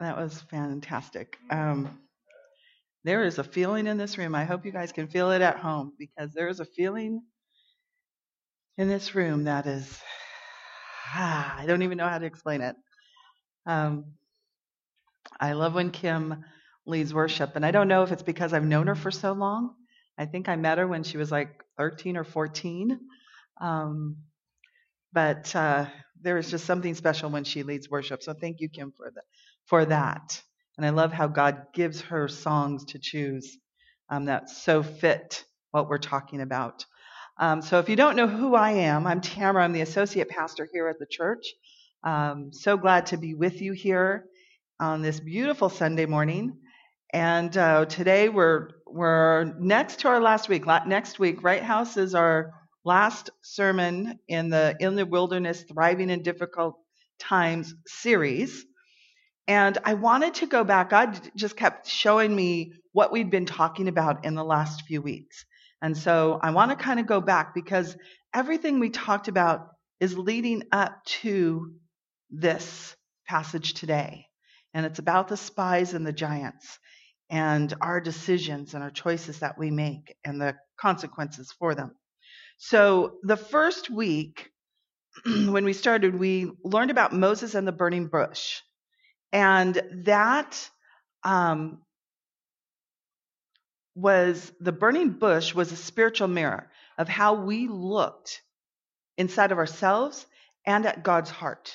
That was fantastic. There is a feeling in this room. I hope you guys can feel it at home, because there is a feeling in this room that is, I don't even know how to explain it. I love when Kim leads worship, and I don't know if it's because I've known her for so long. I think I met her when she was like 13 or 14. But there is just something special when she leads worship. So thank you, Kim, for that. And I love how God gives her songs to choose that so fit what we're talking about. So if you don't know who I am, I'm Tamara. I'm the associate pastor here at the church. So glad to be with you here on this beautiful Sunday morning. And today we're next to our last week. Next week, Wright House is our last sermon in the Wilderness Thriving in Difficult Times series. And I wanted to go back. God just kept showing me what we'd been talking about in the last few weeks. And so I want to kind of go back, because everything we talked about is leading up to this passage today. And it's about the spies and the giants and our decisions and our choices that we make and the consequences for them. So the first week when we started, we learned about Moses and the burning bush. And that the burning bush was a spiritual mirror of how we looked inside of ourselves and at God's heart.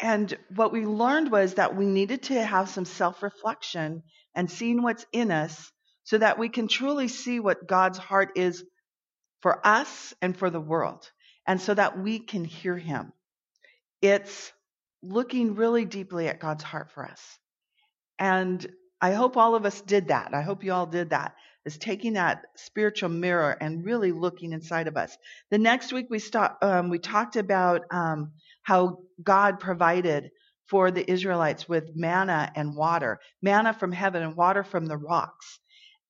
And what we learned was that we needed to have some self-reflection and seeing what's in us so that we can truly see what God's heart is for us and for the world, and so that we can hear him. It's looking really deeply at God's heart for us. And I hope all of us did that. I hope you all did that, is taking that spiritual mirror and really looking inside of us. The next week we talked about how God provided for the Israelites with manna and water, manna from heaven and water from the rocks,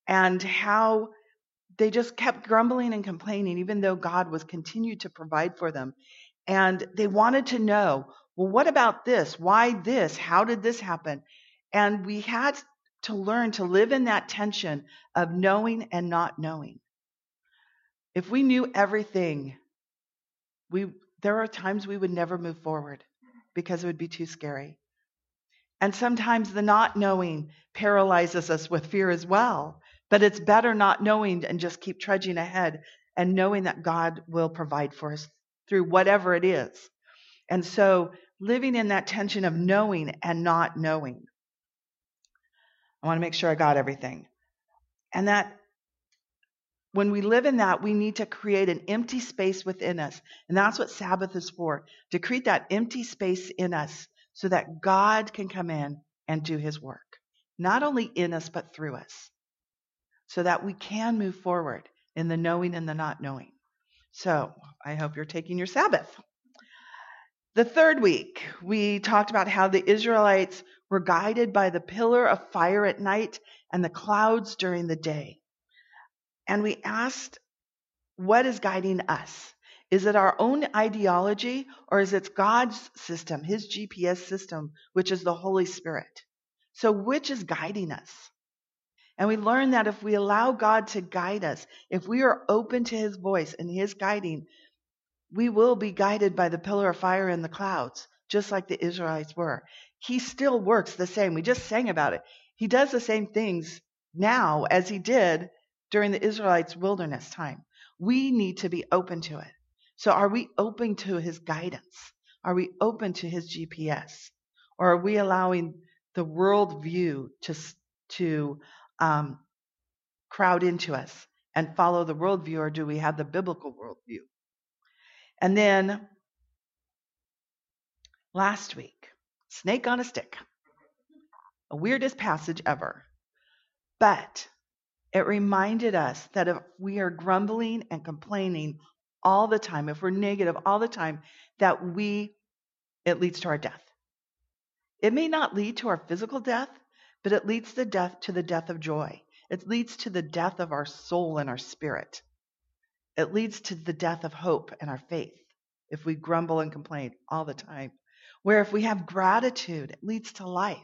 and how they just kept grumbling and complaining, even though God was continued to provide for them. And they wanted to know, well, what about this? Why this? How did this happen? And we had to learn to live in that tension of knowing and not knowing. If we knew everything, there are times we would never move forward because it would be too scary. And sometimes the not knowing paralyzes us with fear as well. But it's better not knowing and just keep trudging ahead and knowing that God will provide for us through whatever it is. And so living in that tension of knowing and not knowing. I want to make sure I got everything. And that when we live in that, we need to create an empty space within us. And that's what Sabbath is for, to create that empty space in us so that God can come in and do his work, not only in us, but through us, so that we can move forward in the knowing and the not knowing. So I hope you're taking your Sabbath. The third week, we talked about how the Israelites were guided by the pillar of fire at night and the clouds during the day. And we asked, what is guiding us? Is it our own ideology, or is it God's system, his GPS system, which is the Holy Spirit? So which is guiding us? And we learned that if we allow God to guide us, if we are open to his voice and his guiding, we will be guided by the pillar of fire in the clouds, just like the Israelites were. He still works the same. We just sang about it. He does the same things now as he did during the Israelites' wilderness time. We need to be open to it. So are we open to his guidance? Are we open to his GPS? Or are we allowing the world view to crowd into us and follow the worldview, or do we have the biblical worldview? And then last week, snake on a stick, a weirdest passage ever, but it reminded us that if we are grumbling and complaining all the time, if we're negative all the time, that it leads to our death. It may not lead to our physical death, but it leads to the death of joy. It leads to the death of our soul and our spirit. It leads to the death of hope and our faith if we grumble and complain all the time, where if we have gratitude, it leads to life.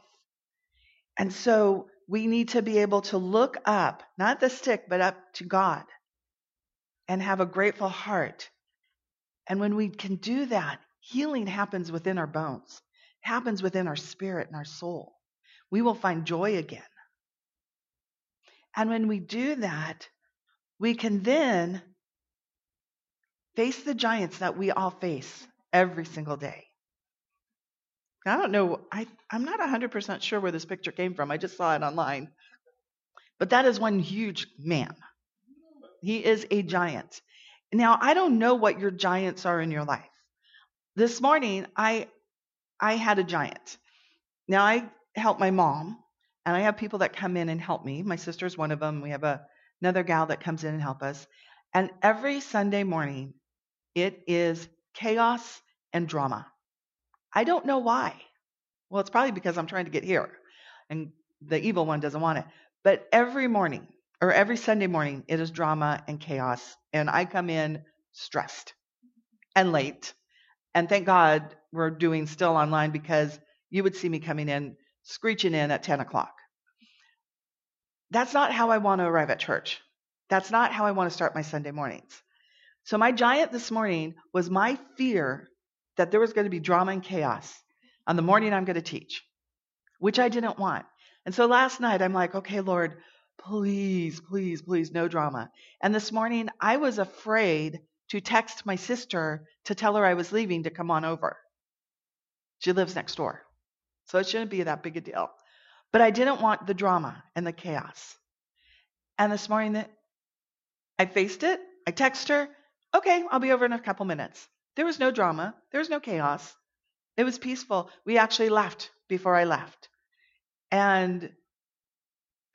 And so we need to be able to look up, not the stick, but up to God and have a grateful heart. And when we can do that, healing happens within our bones, happens within our spirit and our soul. We will find joy again. And when we do that, we can then face the giants that we all face every single day. I don't know, I'm not 100% sure where this picture came from. I just saw it online. But that is one huge man. He is a giant. Now, I don't know what your giants are in your life. This morning, I had a giant. Now, I help my mom, and I have people that come in and help me. My sister's one of them. We have another gal that comes in and help us. And every Sunday morning, it is chaos and drama. I don't know why. Well, it's probably because I'm trying to get here, and the evil one doesn't want it. But every morning, or every Sunday morning, it is drama and chaos, and I come in stressed and late. And thank God we're doing still online, because you would see me coming in, screeching in at 10 o'clock. That's not how I want to arrive at church. That's not how I want to start my Sunday mornings. So my giant this morning was my fear that there was going to be drama and chaos on the morning I'm going to teach, which I didn't want. And so last night I'm like, okay, Lord, please, please, please, no drama. And this morning I was afraid to text my sister to tell her I was leaving to come on over. She lives next door, so it shouldn't be that big a deal. But I didn't want the drama and the chaos. And this morning I faced it. I text her, okay, I'll be over in a couple minutes. There was no drama. There was no chaos. It was peaceful. We actually laughed before I left. And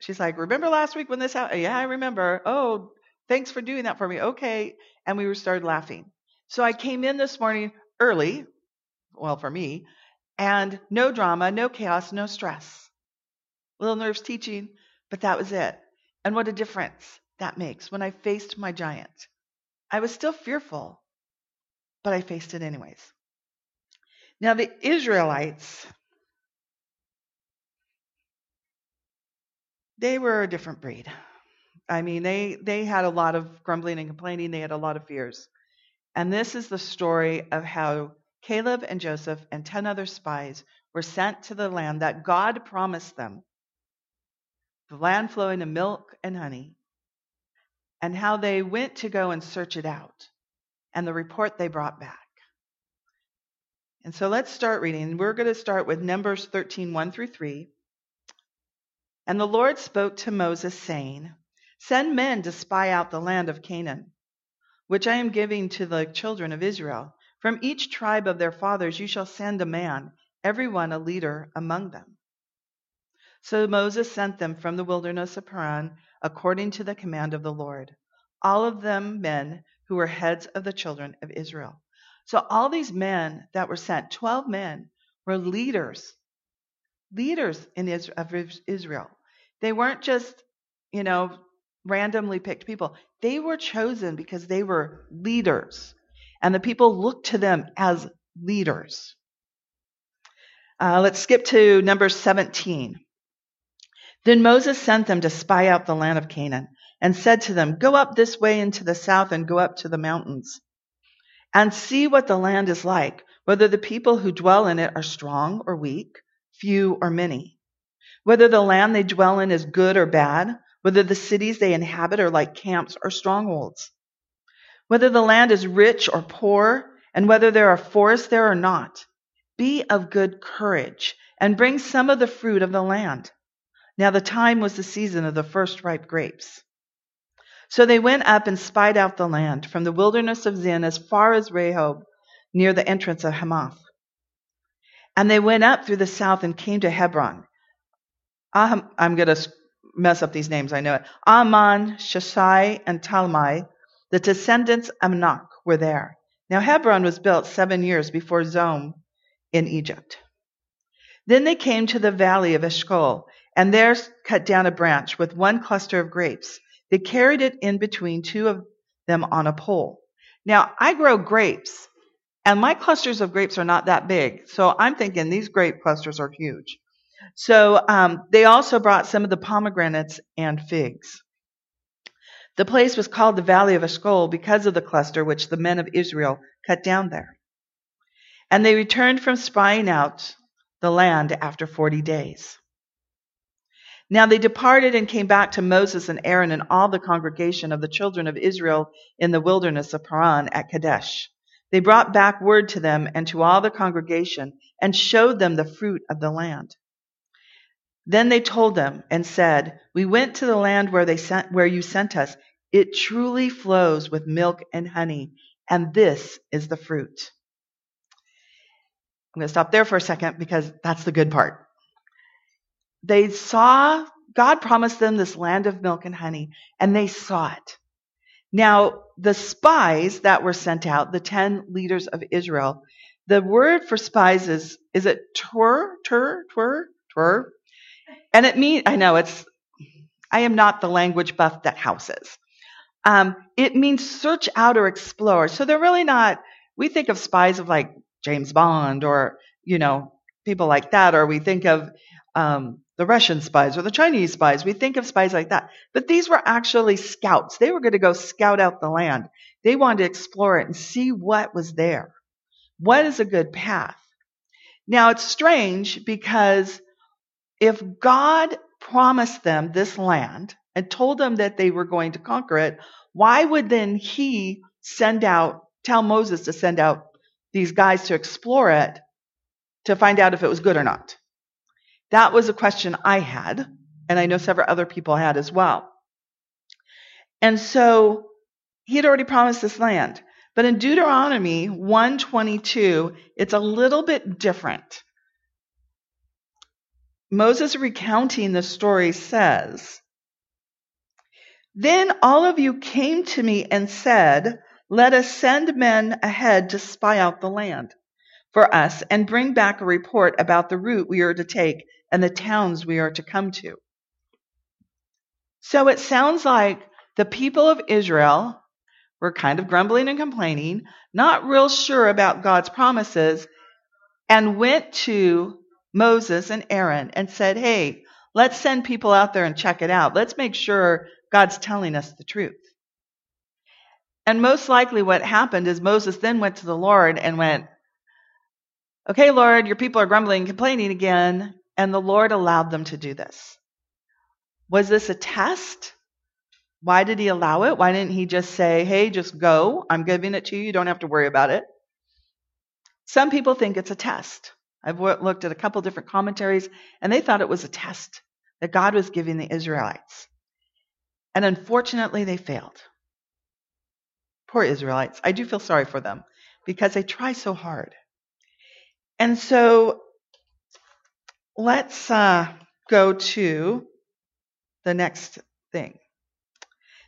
she's like, remember last week when this happened? Yeah, I remember. Oh, thanks for doing that for me. Okay. And we started laughing. So I came in this morning early, well, for me, and no drama, no chaos, no stress. Little nerves teaching, but that was it. And what a difference that makes when I faced my giant. I was still fearful, but I faced it anyways. Now the Israelites, they were a different breed. I mean, they had a lot of grumbling and complaining. They had a lot of fears. And this is the story of how Caleb and Joseph and 10 other spies were sent to the land that God promised them, the land flowing in milk and honey, and how they went to go and search it out, and the report they brought back. And so let's start reading. We're going to start with Numbers 13:1-3. And the Lord spoke to Moses, saying, send men to spy out the land of Canaan, which I am giving to the children of Israel. From each tribe of their fathers you shall send a man, every one a leader among them. So Moses sent them from the wilderness of Paran, according to the command of the Lord, all of them men who were heads of the children of Israel. So all these men that were sent, 12 men, were leaders in Israel. They weren't just, randomly picked people. They were chosen because they were leaders, and the people looked to them as leaders. Let's skip to Numbers 17. Then Moses sent them to spy out the land of Canaan, and said to them, go up this way into the south and go up to the mountains and see what the land is like, whether the people who dwell in it are strong or weak, few or many, whether the land they dwell in is good or bad, whether the cities they inhabit are like camps or strongholds, whether the land is rich or poor, and whether there are forests there or not. Be of good courage and bring some of the fruit of the land. Now the time was the season of the first ripe grapes. So they went up and spied out the land from the wilderness of Zin as far as Rehob, near the entrance of Hamath. And they went up through the south and came to Hebron. I'm going to mess up these names, I know it. Ammon, Shoshai, and Talmai, the descendants of Anak, were there. Now Hebron was built 7 years before Zoan in Egypt. Then they came to the valley of Eshkol, and there cut down a branch with one cluster of grapes. They carried it in between two of them on a pole. Now, I grow grapes, And my clusters of grapes are not that big, so I'm thinking these grape clusters are huge. So they also brought some of the pomegranates and figs. The place was called the Valley of Eshkol because of the cluster which the men of Israel cut down there. And they returned from spying out the land after 40 days. Now they departed and came back to Moses and Aaron and all the congregation of the children of Israel in the wilderness of Paran at Kadesh. They brought back word to them and to all the congregation and showed them the fruit of the land. Then they told them and said, "We went to the land where you sent us. It truly flows with milk and honey, and this is the fruit." I'm going to stop there for a second because that's the good part. They saw, God promised them this land of milk and honey, and they saw it. Now, the spies that were sent out, the 10 leaders of Israel, the word for spies is it tur? And it means, I am not the language buff that House is. It means search out or explore. So they're really not, we think of spies of like James Bond or, people like that. Or we think of the Russian spies or the Chinese spies. We think of spies like that. But these were actually scouts. They were going to go scout out the land. They wanted to explore it and see what was there. What is a good path? Now, it's strange because if God promised them this land and told them that they were going to conquer it, why would then he tell Moses to send out these guys to explore it to find out if it was good or not? That was a question I had, and I know several other people had as well. And so he had already promised this land. But in Deuteronomy 1:22, it's a little bit different. Moses recounting the story says, "Then all of you came to me and said, 'Let us send men ahead to spy out the land for us and bring back a report about the route we are to take and the towns we are to come to.'" So it sounds like the people of Israel were kind of grumbling and complaining, not real sure about God's promises, and went to Moses and Aaron and said, "Hey, let's send people out there and check it out. Let's make sure God's telling us the truth." And most likely what happened is Moses then went to the Lord and went, "Okay, Lord, your people are grumbling and complaining again." And the Lord allowed them to do this. Was this a test? Why did he allow it? Why didn't he just say, "Hey, just go. I'm giving it to you. You don't have to worry about it"? Some people think it's a test. I've looked at a couple different commentaries, and they thought it was a test that God was giving the Israelites. And unfortunately, they failed. Poor Israelites. I do feel sorry for them because they try so hard. And so let's go to the next thing.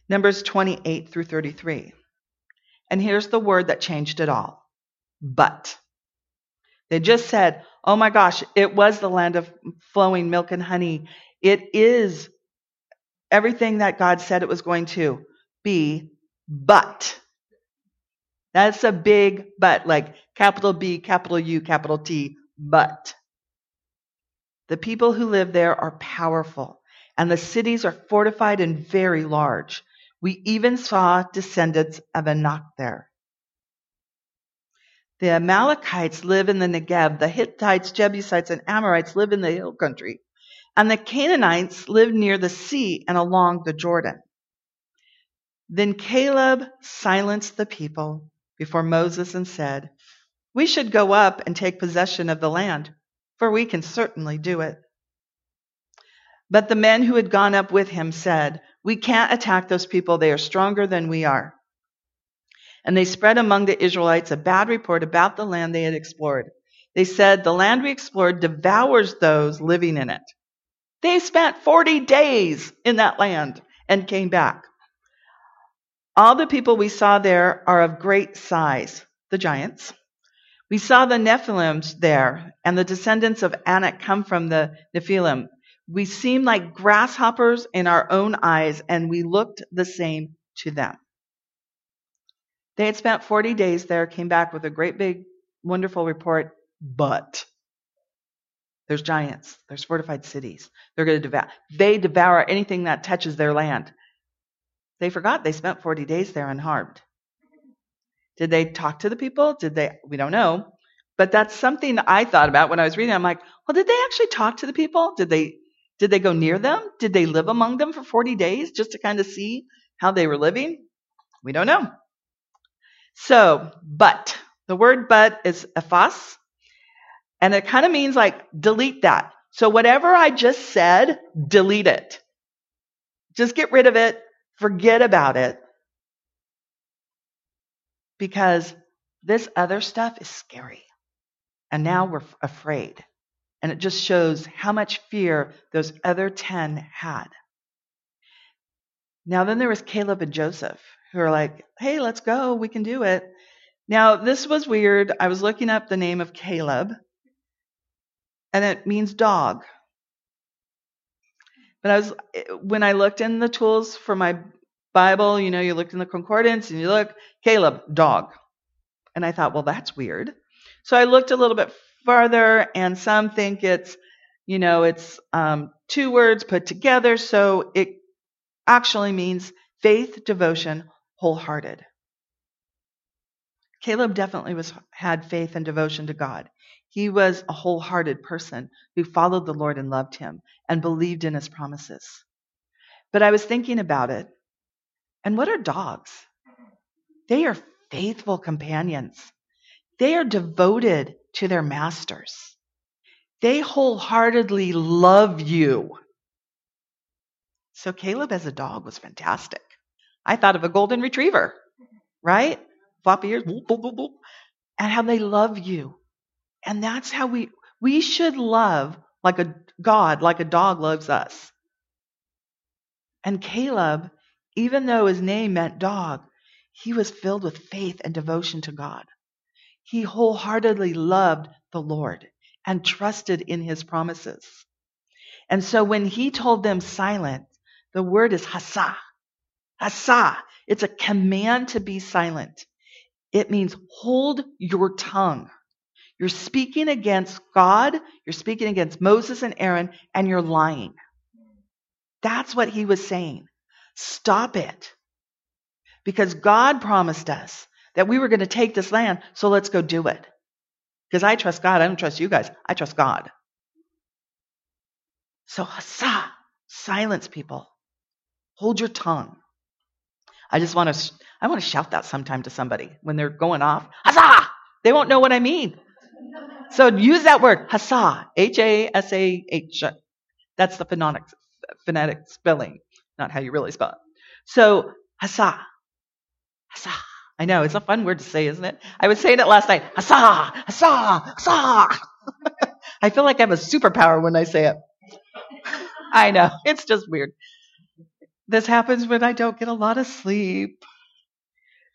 Numbers 28 through 33. And here's the word that changed it all. But. They just said, "Oh my gosh, it was the land of flowing milk and honey. It is everything that God said it was going to be, but." That's a big but, like capital B, capital U, capital T, but. "The people who live there are powerful, and the cities are fortified and very large. We even saw descendants of Anak there. The Amalekites live in the Negev. The Hittites, Jebusites, and Amorites live in the hill country. And the Canaanites live near the sea and along the Jordan." Then Caleb silenced the people before Moses and said, "We should go up and take possession of the land, for we can certainly do it." But the men who had gone up with him said, "We can't attack those people. They are stronger than we are." And they spread among the Israelites a bad report about the land they had explored. They said, "The land we explored devours those living in it." They spent 40 days in that land and came back. "All the people we saw there are of great size," the giants. "We saw the Nephilim there, and the descendants of Anak come from the Nephilim. We seemed like grasshoppers in our own eyes, and we looked the same to them." They had spent 40 days there, came back with a great big, wonderful report, but there's giants, there's fortified cities. They're going to devour. They devour anything that touches their land. They forgot they spent 40 days there unharmed. Did they talk to the people? Did they? We don't know. But that's something I thought about when I was reading. I'm like, well, did they actually talk to the people? Did they go near them? Did they live among them for 40 days just to kind of see how they were living? We don't know. So, but. The word but is ephas. And it kind of means like, delete that. So whatever I just said, delete it. Just get rid of it. Forget about it. Because this other stuff is scary. And now we're afraid. And it just shows how much fear those other 10 had. Now then there was Caleb and Joseph who are like, hey, let's go. We can do it. Now this was weird. I was looking up the name of Caleb. And it means dog. But when I looked in the tools for my Bible, you know, you looked in the concordance and you look, Caleb, dog. And I thought, well, that's weird. So I looked a little bit farther, and some think it's, you know, it's two words put together. So it actually means faith, devotion, wholehearted. Caleb definitely had faith and devotion to God. He was a wholehearted person who followed the Lord and loved him and believed in his promises. But I was thinking about it. And what are dogs? They are faithful companions. They are devoted to their masters. They wholeheartedly love you. So Caleb as a dog was fantastic. I thought of a golden retriever, right? Floppy ears, boop, boop, boop, boop. And how they love you. And that's how we should love like a God, like a dog loves us. And Caleb, even though his name meant dog, he was filled with faith and devotion to God. He wholeheartedly loved the Lord and trusted in his promises. And so when he told them silent, the word is hasa. Hasa. It's a command to be silent. It means hold your tongue. You're speaking against God, you're speaking against Moses and Aaron, and you're lying. That's what he was saying. Stop it. Because God promised us that we were going to take this land, so let's go do it. Because I trust God, I don't trust you guys, I trust God. So hasa, silence people. Hold your tongue. I want to shout that sometime to somebody when they're going off. Hasa! They won't know what I mean. So use that word, hasa, H-A-S-A-H. That's the phonetic spelling, not how you really spell it. So hasa, hasa. I know, it's a fun word to say, isn't it? I was saying it last night, hasa, hasa, hasa. I feel like I have a superpower when I say it. I know, it's just weird. This happens when I don't get a lot of sleep.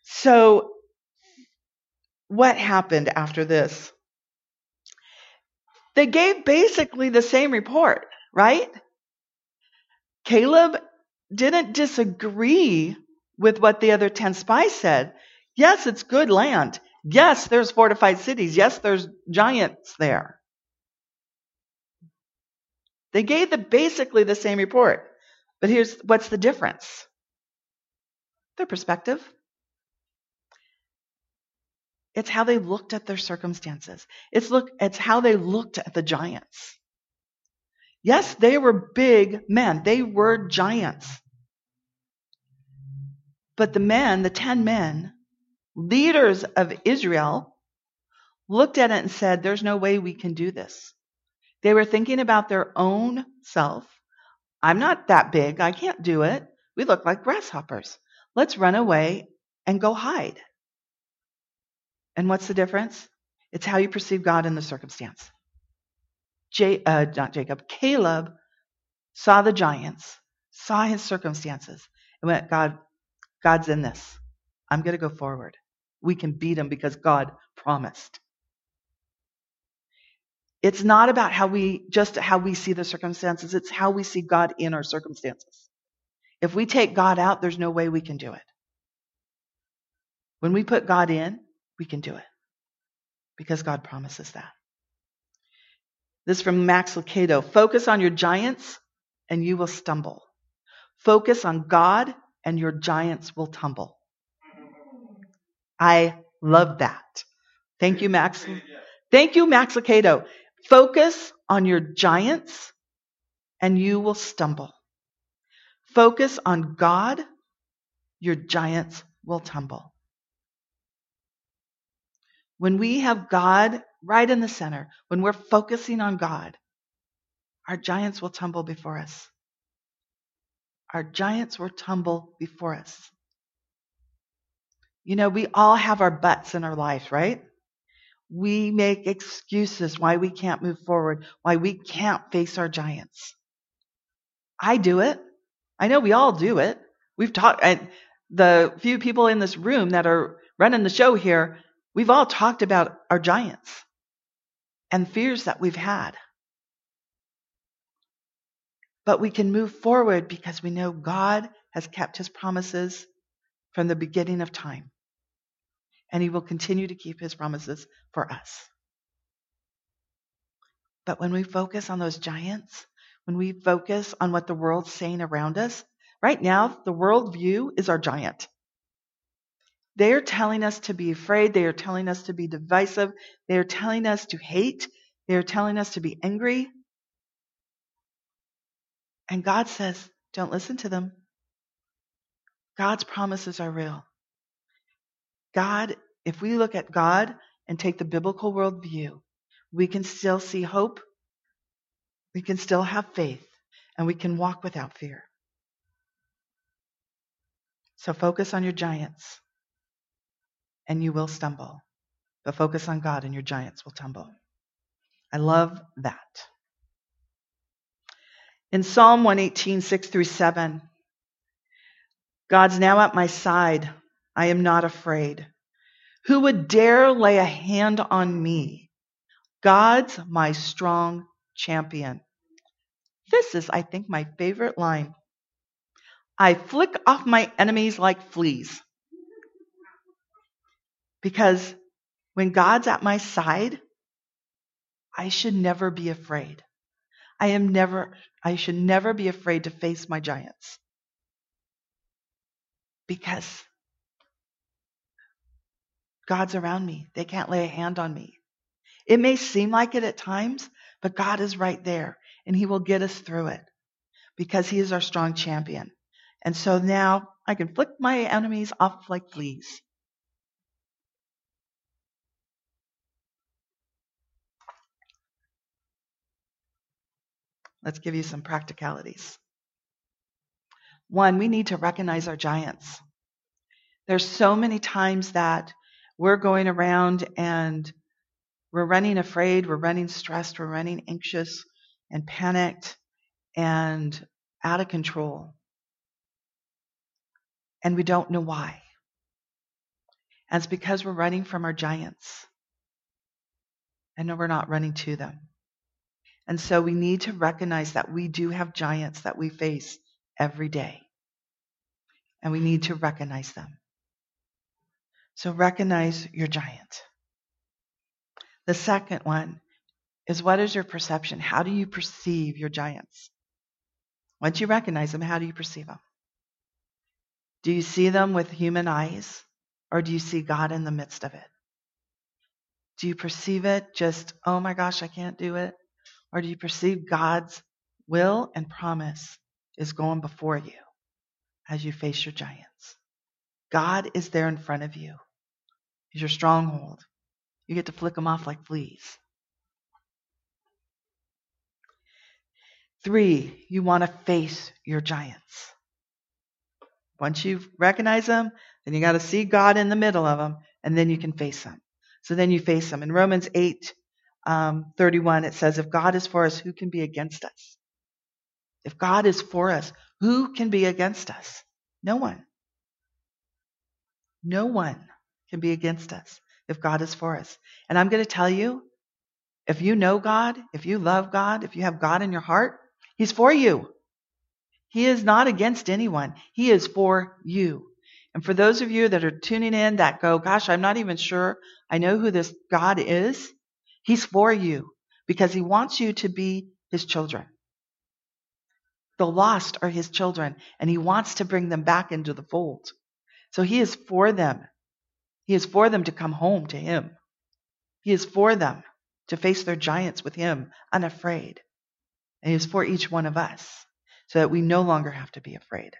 So what happened after this? They gave basically the same report, right? Caleb didn't disagree with what the other 10 spies said. Yes, it's good land. Yes, there's fortified cities. Yes, there's giants there. They gave basically the same report. But here's what's the difference? Their perspective. It's how they looked at their circumstances. It's how they looked at the giants. Yes, they were big men. They were giants. But the 10 men, leaders of Israel, looked at it and said, there's no way we can do this. They were thinking about their own self. I'm not that big. I can't do it. We look like grasshoppers. Let's run away and go hide. And what's the difference? It's how you perceive God in the circumstance. Caleb saw the giants, saw his circumstances, and went, God's in this. I'm going to go forward. We can beat him because God promised. It's not about how we see the circumstances. It's how we see God in our circumstances. If we take God out, there's no way we can do it. When we put God in, we can do it because God promises that. This is from Max Lucado. Focus on your giants and you will stumble. Focus on God and your giants will tumble. I love that. Thank you, Max. Thank you, Max Lucado. Focus on your giants and you will stumble. Focus on God, your giants will tumble. When we have God right in the center, when we're focusing on God, our giants will tumble before us. Our giants will tumble before us. You know, we all have our butts in our life, right? We make excuses why we can't move forward, why we can't face our giants. I do it. I know we all do it. We've talked, and the few people in this room that are running the show here, we've all talked about our giants and fears that we've had. But we can move forward because we know God has kept his promises from the beginning of time. And he will continue to keep his promises for us. But when we focus on those giants, when we focus on what the world's saying around us, right now, the worldview is our giant. They are telling us to be afraid. They are telling us to be divisive. They are telling us to hate. They are telling us to be angry. And God says, don't listen to them. God's promises are real. God, if we look at God and take the biblical worldview, we can still see hope. We can still have faith, and we can walk without fear. So focus on your giants, and you will stumble. But focus on God, and your giants will tumble. I love that. In Psalm 118, 6 through 7, God's now at my side. I am not afraid. Who would dare lay a hand on me? God's my strong champion. This is, I think, my favorite line. I flick off my enemies like fleas. Because when God's at my side, I should never be afraid. I should never be afraid to face my giants. Because God's around me. They can't lay a hand on me. It may seem like it at times, but God is right there, and he will get us through it because he is our strong champion. And so now I can flick my enemies off like fleas. Let's give you some practicalities. 1, we need to recognize our giants. There's so many times that we're going around and we're running afraid, we're running stressed, we're running anxious and panicked and out of control. And we don't know why. And it's because we're running from our giants. And no, we're not running to them. And so we need to recognize that we do have giants that we face every day. And we need to recognize them. So recognize your giant. The second one is, what is your perception? How do you perceive your giants? Once you recognize them, how do you perceive them? Do you see them with human eyes, or do you see God in the midst of it? Do you perceive it just, oh my gosh, I can't do it? Or do you perceive God's will and promise is going before you as you face your giants? God is there in front of you. He's your stronghold. You get to flick them off like fleas. 3, you want to face your giants. Once you recognize them, then you got to see God in the middle of them, and then you can face them. So then you face them. In Romans 8, 31, it says, if God is for us, who can be against us? If God is for us, who can be against us? No one. No one can be against us if God is for us. And I'm going to tell you, if you know God, if you love God, if you have God in your heart, he's for you. He is not against anyone. He is for you. And for those of you that are tuning in that go, gosh, I'm not even sure I know who this God is, he's for you because he wants you to be his children. The lost are his children, and he wants to bring them back into the fold. So he is for them. He is for them to come home to him. He is for them to face their giants with him unafraid. And he is for each one of us so that we no longer have to be afraid.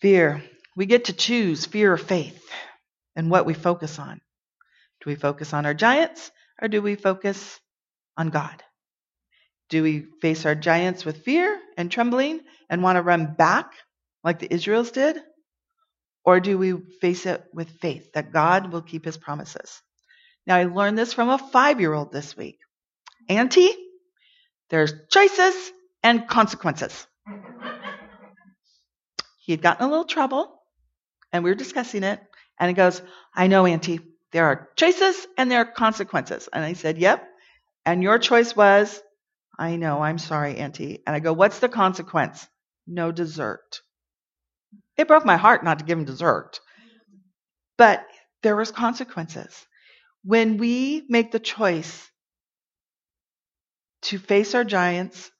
Fear. We get to choose fear or faith and what we focus on. Do we focus on our giants or do we focus on God? Do we face our giants with fear and trembling and want to run back like the Israels did? Or do we face it with faith that God will keep his promises? Now, I learned this from a 5-year-old this week. Auntie, there's choices and consequences. He had gotten a little trouble, and we were discussing it, and he goes, I know, Auntie, there are choices and there are consequences. And I said, yep, and your choice was, I know, I'm sorry, Auntie. And I go, what's the consequence? No dessert. It broke my heart not to give him dessert, but there was consequences. When we make the choice to face our giants,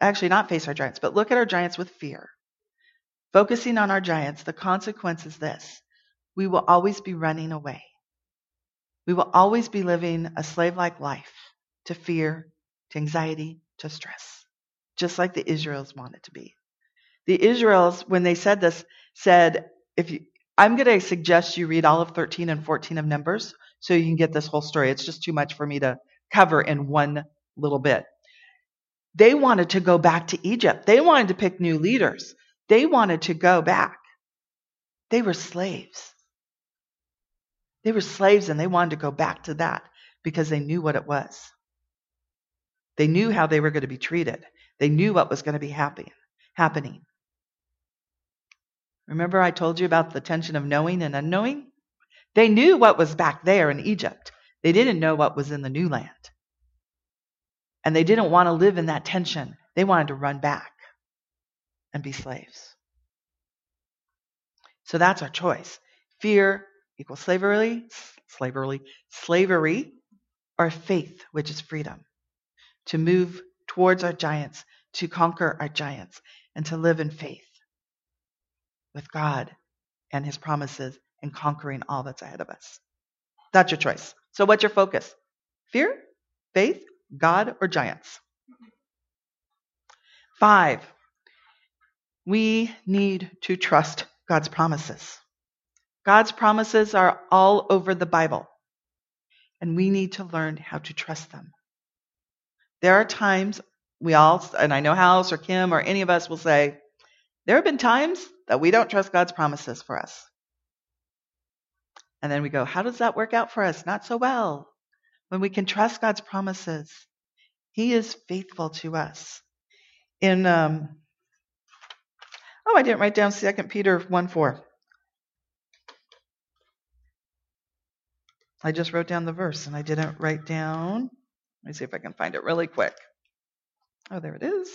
actually not face our giants, but look at our giants with fear, focusing on our giants, the consequence is this. We will always be running away. We will always be living a slave-like life to fear, to anxiety, to stress, just like the Israels wanted to be. The Israels, when they said this, said, I'm going to suggest you read all of 13 and 14 of Numbers so you can get this whole story. It's just too much for me to cover in one little bit. They wanted to go back to Egypt. They wanted to pick new leaders. They wanted to go back. They were slaves. They were slaves, and they wanted to go back to that because they knew what it was. They knew how they were going to be treated. They knew what was going to be happening. Remember I told you about the tension of knowing and unknowing? They knew what was back there in Egypt. They didn't know what was in the new land. And they didn't want to live in that tension. They wanted to run back and be slaves. So that's our choice. Fear equals slavery, or faith, which is freedom, to move towards our giants, to conquer our giants, and to live in faith with God and his promises and conquering all that's ahead of us. That's your choice. So what's your focus? Fear, faith, God, or giants? 5. We need to trust God's promises. God's promises are all over the Bible, and we need to learn how to trust them. There are times we all, and I know House or Kim or any of us will say, there have been times that we don't trust God's promises for us. And then we go, how does that work out for us? Not so well. When we can trust God's promises, he is faithful to us. In I didn't write down Second Peter 1:4. I just wrote down the verse, and I didn't write down. Let me see if I can find it really quick. Oh, there it is.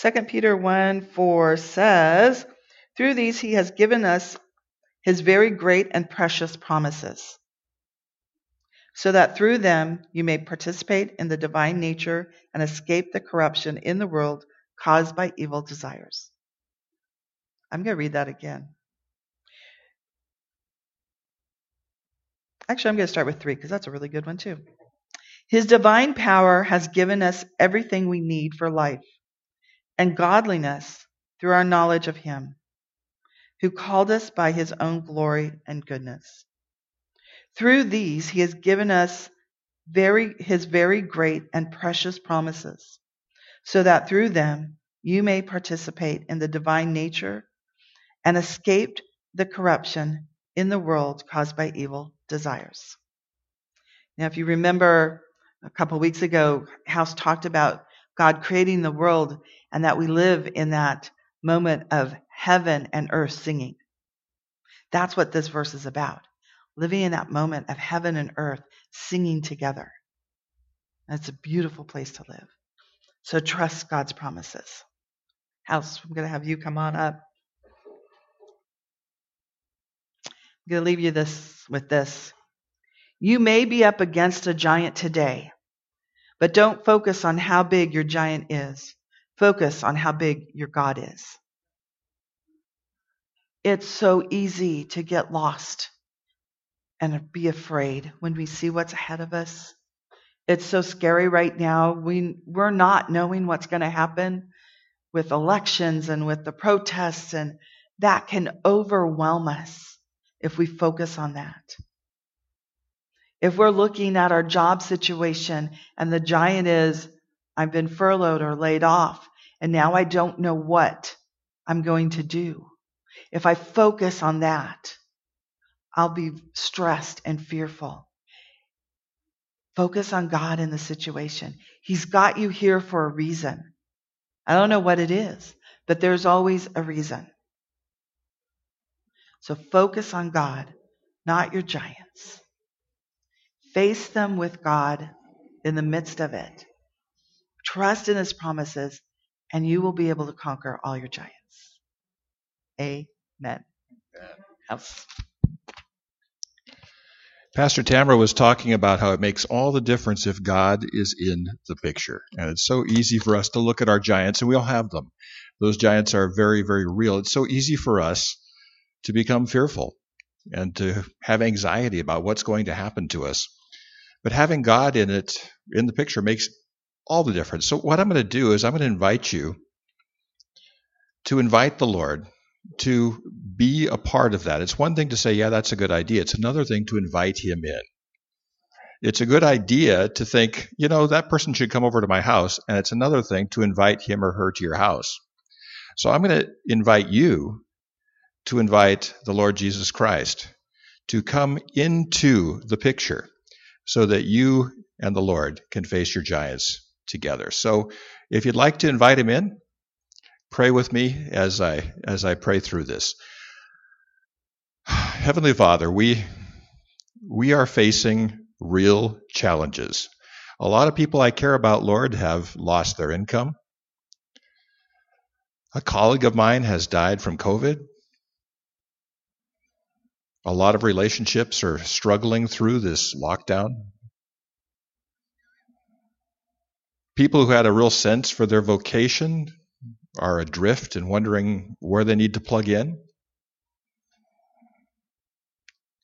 2 Peter 1:4 says, through these he has given us his very great and precious promises, so that through them you may participate in the divine nature and escape the corruption in the world caused by evil desires. I'm going to read that again. Actually, I'm going to start with 3 because that's a really good one too. His divine power has given us everything we need for life and godliness through our knowledge of him, who called us by his own glory and goodness. Through these, he has given us his very great and precious promises, so that through them you may participate in the divine nature and escape the corruption in the world caused by evil desires. Now, if you remember a couple weeks ago, House talked about God creating the world and that we live in that moment of heaven and earth singing. That's what this verse is about, living in that moment of heaven and earth singing together. That's a beautiful place to live. So trust God's promises. house. I'm going to have you come on up. I'm going to leave you with this. You may be up against a giant today, but don't focus on how big your giant is. Focus on how big your God is. It's so easy to get lost and be afraid when we see what's ahead of us. It's so scary right now. We're not knowing what's going to happen with elections and with the protests, and that can overwhelm us if we focus on that. If we're looking at our job situation and the giant is, I've been furloughed or laid off, and now I don't know what I'm going to do. If I focus on that, I'll be stressed and fearful. Focus on God in the situation. He's got you here for a reason. I don't know what it is, but there's always a reason. So focus on God, not your giants. Face them with God in the midst of it. Trust in His promises, and you will be able to conquer all your giants. Amen. Yes. Pastor Tamara was talking about how it makes all the difference if God is in the picture. And it's so easy for us to look at our giants, and we all have them. Those giants are very, very real. It's so easy for us to become fearful and to have anxiety about what's going to happen to us. But having God in the picture, makes all the difference. So what I'm going to do is I'm going to invite you to invite the Lord to be a part of that. It's one thing to say, yeah, that's a good idea. It's another thing to invite Him in. It's a good idea to think, you know, that person should come over to my house. And it's another thing to invite him or her to your house. So I'm going to invite you to invite the Lord Jesus Christ to come into the picture so that you and the Lord can face your giants together. So if you'd like to invite Him in, pray with me as I pray through this. Heavenly Father, we are facing real challenges. A lot of people I care about, Lord, have lost their income. A colleague of mine has died from COVID. A lot of relationships are struggling through this lockdown. People who had a real sense for their vocation are adrift and wondering where they need to plug in.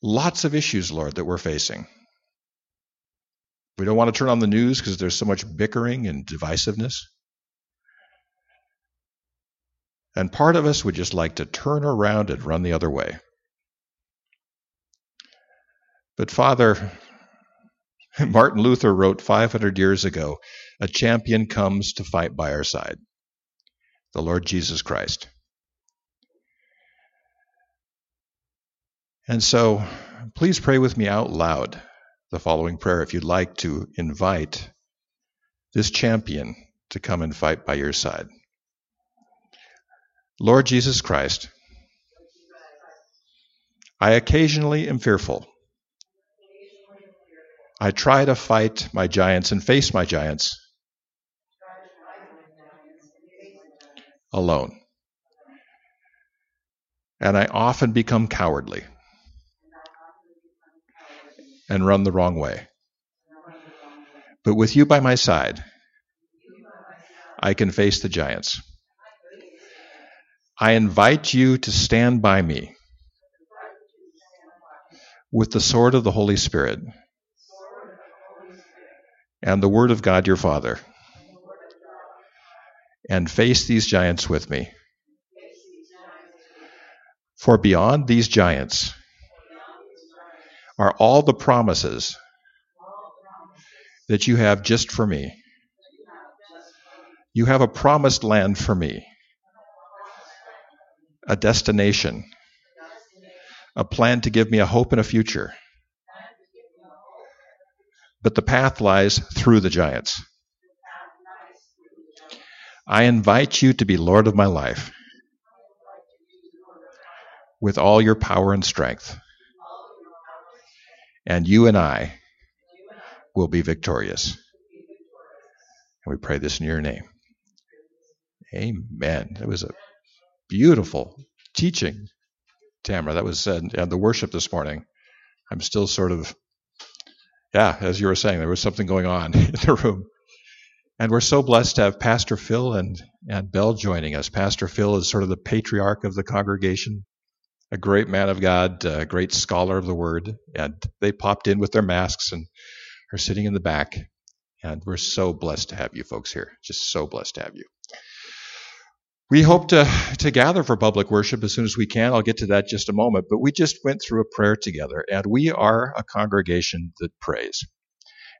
Lots of issues, Lord, that we're facing. We don't want to turn on the news because there's so much bickering and divisiveness. And part of us would just like to turn around and run the other way. But Father, Martin Luther wrote 500 years ago, a champion comes to fight by our side. The Lord Jesus Christ. And so please pray with me out loud the following prayer if you'd like to invite this champion to come and fight by your side. Lord Jesus Christ, I occasionally am fearful. I try to fight my giants and face my giants alone. And I often become cowardly and run the wrong way. But with you by my side, I can face the giants. I invite you to stand by me with the sword of the Holy Spirit and the word of God your Father, and face these giants with me. For beyond these giants are all the promises that you have just for me. You have a promised land for me, a destination, a plan to give me a hope and a future. But the path lies through the giants. I invite you to be Lord of my life with all your power and strength, and you and I will be victorious. And we pray this in your name. Amen. That was a beautiful teaching, Tamara. That was said at the worship this morning. I'm still sort of, as you were saying, there was something going on in the room. And we're so blessed to have Pastor Phil and Bell joining us. Pastor Phil is sort of the patriarch of the congregation, a great man of God, a great scholar of the Word. And they popped in with their masks and are sitting in the back. And we're so blessed to have you folks here, just so blessed to have you. We hope to gather for public worship as soon as we can. I'll get to that in just a moment. But we just went through a prayer together, and we are a congregation that prays.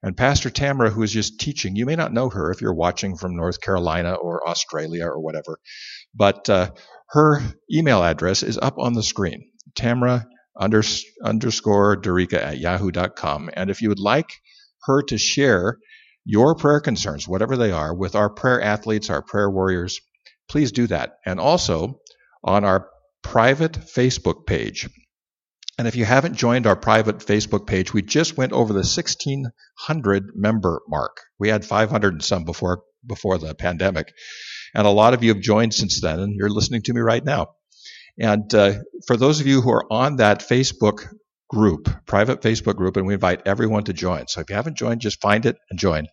And Pastor Tamara, who is just teaching, you may not know her if you're watching from North Carolina or Australia or whatever, but her email address is up on the screen, tamara_Derica@yahoo.com. And if you would like her to share your prayer concerns, whatever they are, with our prayer athletes, our prayer warriors, please do that. And also on our private Facebook page. And if you haven't joined our private Facebook page, we just went over the 1,600 member mark. We had 500 and some before the pandemic. And a lot of you have joined since then, and you're listening to me right now. And for those of you who are on that Facebook group, private Facebook group, and we invite everyone to join. So if you haven't joined, just find it and join.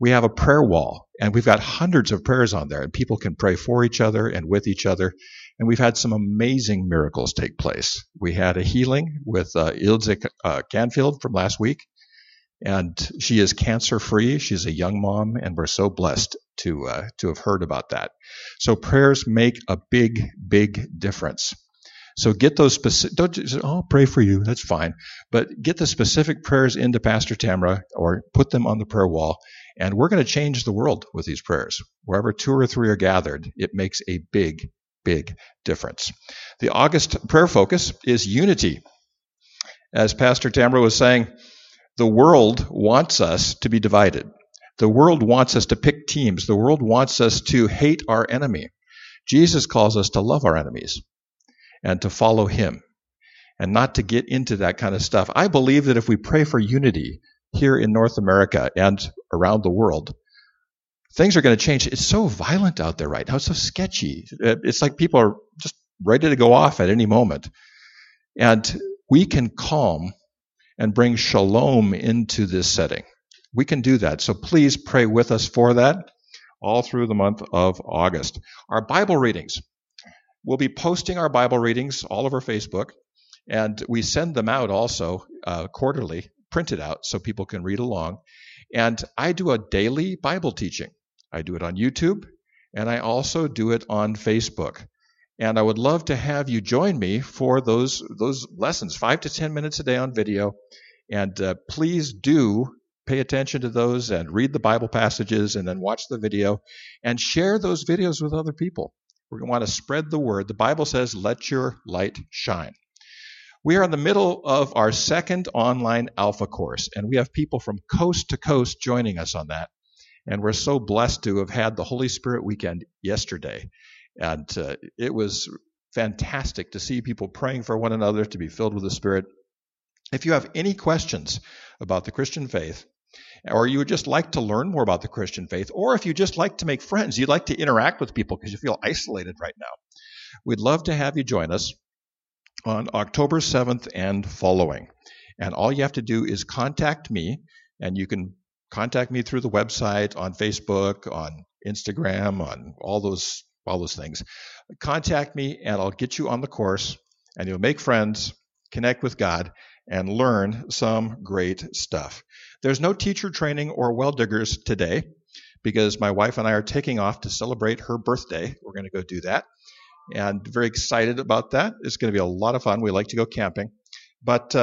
We have a prayer wall, and we've got hundreds of prayers on there, and people can pray for each other and with each other. And we've had some amazing miracles take place. We had a healing with Ilze Canfield from last week, and she is cancer-free. She's a young mom, and we're so blessed to have heard about that. So prayers make a big, big difference. So get those specific, don't just, I'll pray for you, that's fine. But get the specific prayers into Pastor Tamara or put them on the prayer wall. And we're going to change the world with these prayers. Wherever two or three are gathered, it makes a big, big difference. The August prayer focus is unity. As Pastor Tamara was saying, the world wants us to be divided. The world wants us to pick teams. The world wants us to hate our enemy. Jesus calls us to love our enemies and to follow him and not to get into that kind of stuff. I believe that if we pray for unity here in North America and around the world, things are going to change. It's so violent out there right now. It's so sketchy. It's like people are just ready to go off at any moment. And we can calm and bring shalom into this setting. We can do that. So please pray with us for that all through the month of August. Our Bible readings. We'll be posting our Bible readings all over Facebook, and we send them out also quarterly, printed out, so people can read along. And I do a daily Bible teaching. I do it on YouTube, and I also do it on Facebook. And I would love to have you join me for those lessons, 5 to 10 minutes a day on video. And please do pay attention to those and read the Bible passages and then watch the video and share those videos with other people. We're going to want to spread the word. The Bible says, let your light shine. We are in the middle of our second online Alpha course, and we have people from coast to coast joining us on that. And we're so blessed to have had the Holy Spirit weekend yesterday. And it was fantastic to see people praying for one another, to be filled with the Spirit. If you have any questions about the Christian faith, or you would just like to learn more about the Christian faith, or if you just like to make friends, you'd like to interact with people because you feel isolated right now, we'd love to have you join us on October 7th and following. And all you have to do is contact me, and you can contact me through the website, on Facebook, on Instagram, on all those things. Contact me, and I'll get you on the course, and you'll make friends, connect with God, and learn some great stuff. There's no teacher training or well diggers today because my wife and I are taking off to celebrate her birthday. We're going to go do that, and very excited about that. It's going to be a lot of fun. We like to go camping, but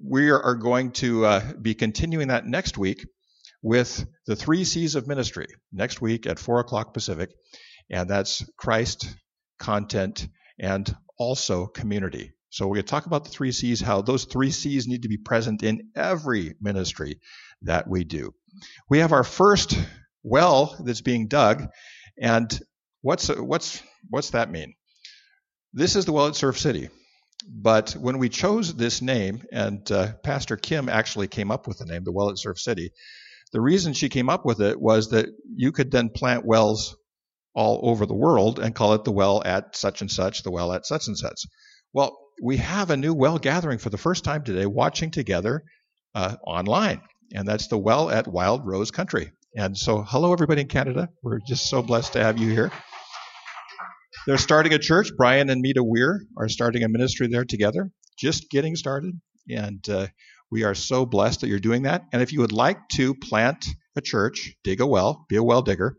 we are going to be continuing that next week with the 3 C's of ministry next week at 4:00 Pacific, and that's Christ, content, and also community. So we're going to talk about the 3 C's, how those 3 C's need to be present in every ministry that we do. We have our first well that's being dug, and what's that mean? This is the well at Surf City, but when we chose this name, and Pastor Kim actually came up with the name, the well at Surf City, the reason she came up with it was that you could then plant wells all over the world and call it the well at such and such, the well at such and such. Well, we have a new well gathering for the first time today, watching together online, and that's the well at Wild Rose Country. And so hello, everybody in Canada. We're just so blessed to have you here. They're starting a church. Brian and Mita Weir are starting a ministry there together, just getting started. And we are so blessed that you're doing that. And if you would like to plant a church, dig a well, be a well digger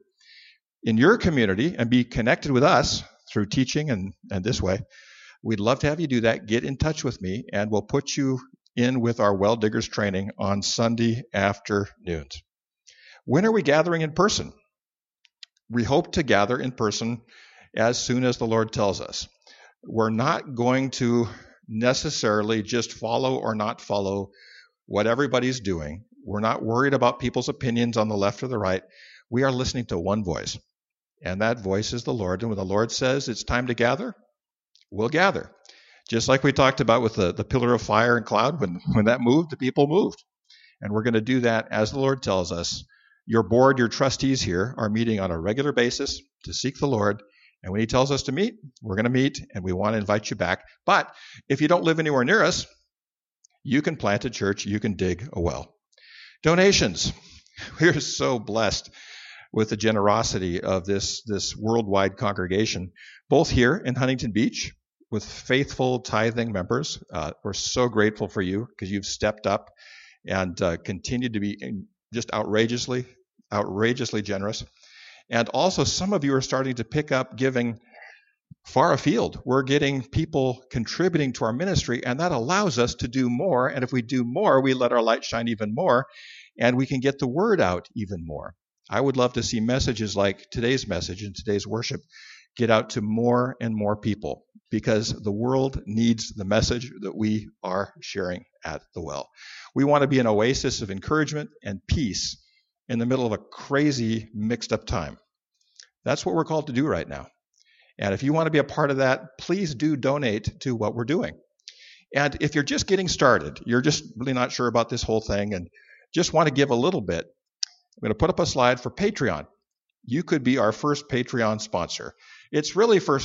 in your community and be connected with us through teaching and this way, we'd love to have you do that. Get in touch with me, and we'll put you in with our well diggers training on Sunday afternoons. When are we gathering in person? We hope to gather in person as soon as the Lord tells us. We're not going to necessarily just follow or not follow what everybody's doing. We're not worried about people's opinions on the left or the right. We are listening to one voice, and that voice is the Lord. And when the Lord says it's time to gather, we'll gather. Just like we talked about with the pillar of fire and cloud, when that moved, the people moved. And we're going to do that as the Lord tells us. Your board, your trustees here are meeting on a regular basis to seek the Lord. And when he tells us to meet, we're going to meet, and we want to invite you back. But if you don't live anywhere near us, you can plant a church. You can dig a well. Donations. We're so blessed with the generosity of this worldwide congregation, both here in Huntington Beach with faithful tithing members. We're so grateful for you because you've stepped up and continued to be just outrageously generous. And also, some of you are starting to pick up giving far afield. We're getting people contributing to our ministry, and that allows us to do more. And if we do more, we let our light shine even more, and we can get the word out even more. I would love to see messages like today's message and today's worship get out to more and more people, because the world needs the message that we are sharing at the well. We want to be an oasis of encouragement and peace in the middle of a crazy, mixed-up time. That's what we're called to do right now. And if you want to be a part of that, please do donate to what we're doing. And if you're just getting started, you're just really not sure about this whole thing and just want to give a little bit, I'm going to put up a slide for Patreon. You could be our first Patreon sponsor. It's really for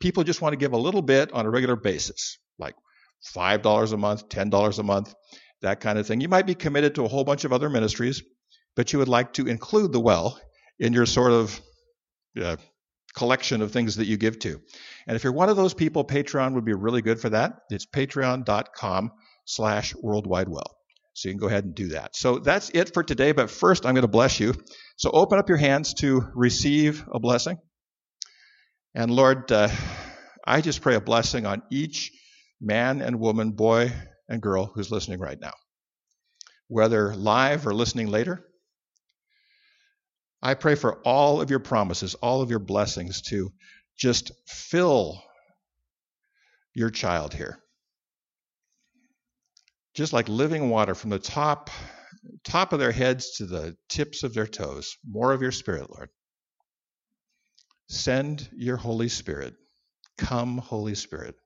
people who just want to give a little bit on a regular basis, like $5 a month, $10 a month, that kind of thing. You might be committed to a whole bunch of other ministries, but you would like to include the well in your sort of collection of things that you give to. And if you're one of those people, Patreon would be really good for that. It's patreon.com/worldwidewell. So you can go ahead and do that. So that's it for today, but first I'm going to bless you. So open up your hands to receive a blessing. And Lord, I just pray a blessing on each man and woman, boy and girl who's listening right now, whether live or listening later. I pray for all of your promises, all of your blessings to just fill your child here. Just like living water from the top of their heads to the tips of their toes, more of your Spirit, Lord. Send your Holy Spirit. Come, Holy Spirit.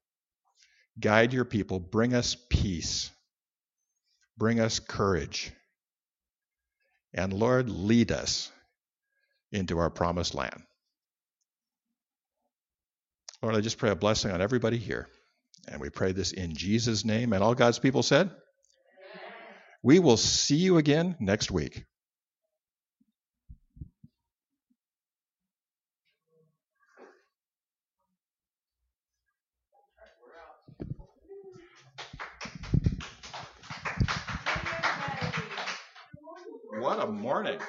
Guide your people. Bring us peace. Bring us courage. And Lord, lead us into our promised land. Lord, I just pray a blessing on everybody here. And we pray this in Jesus' name. And all God's people said, we will see you again next week. What a morning.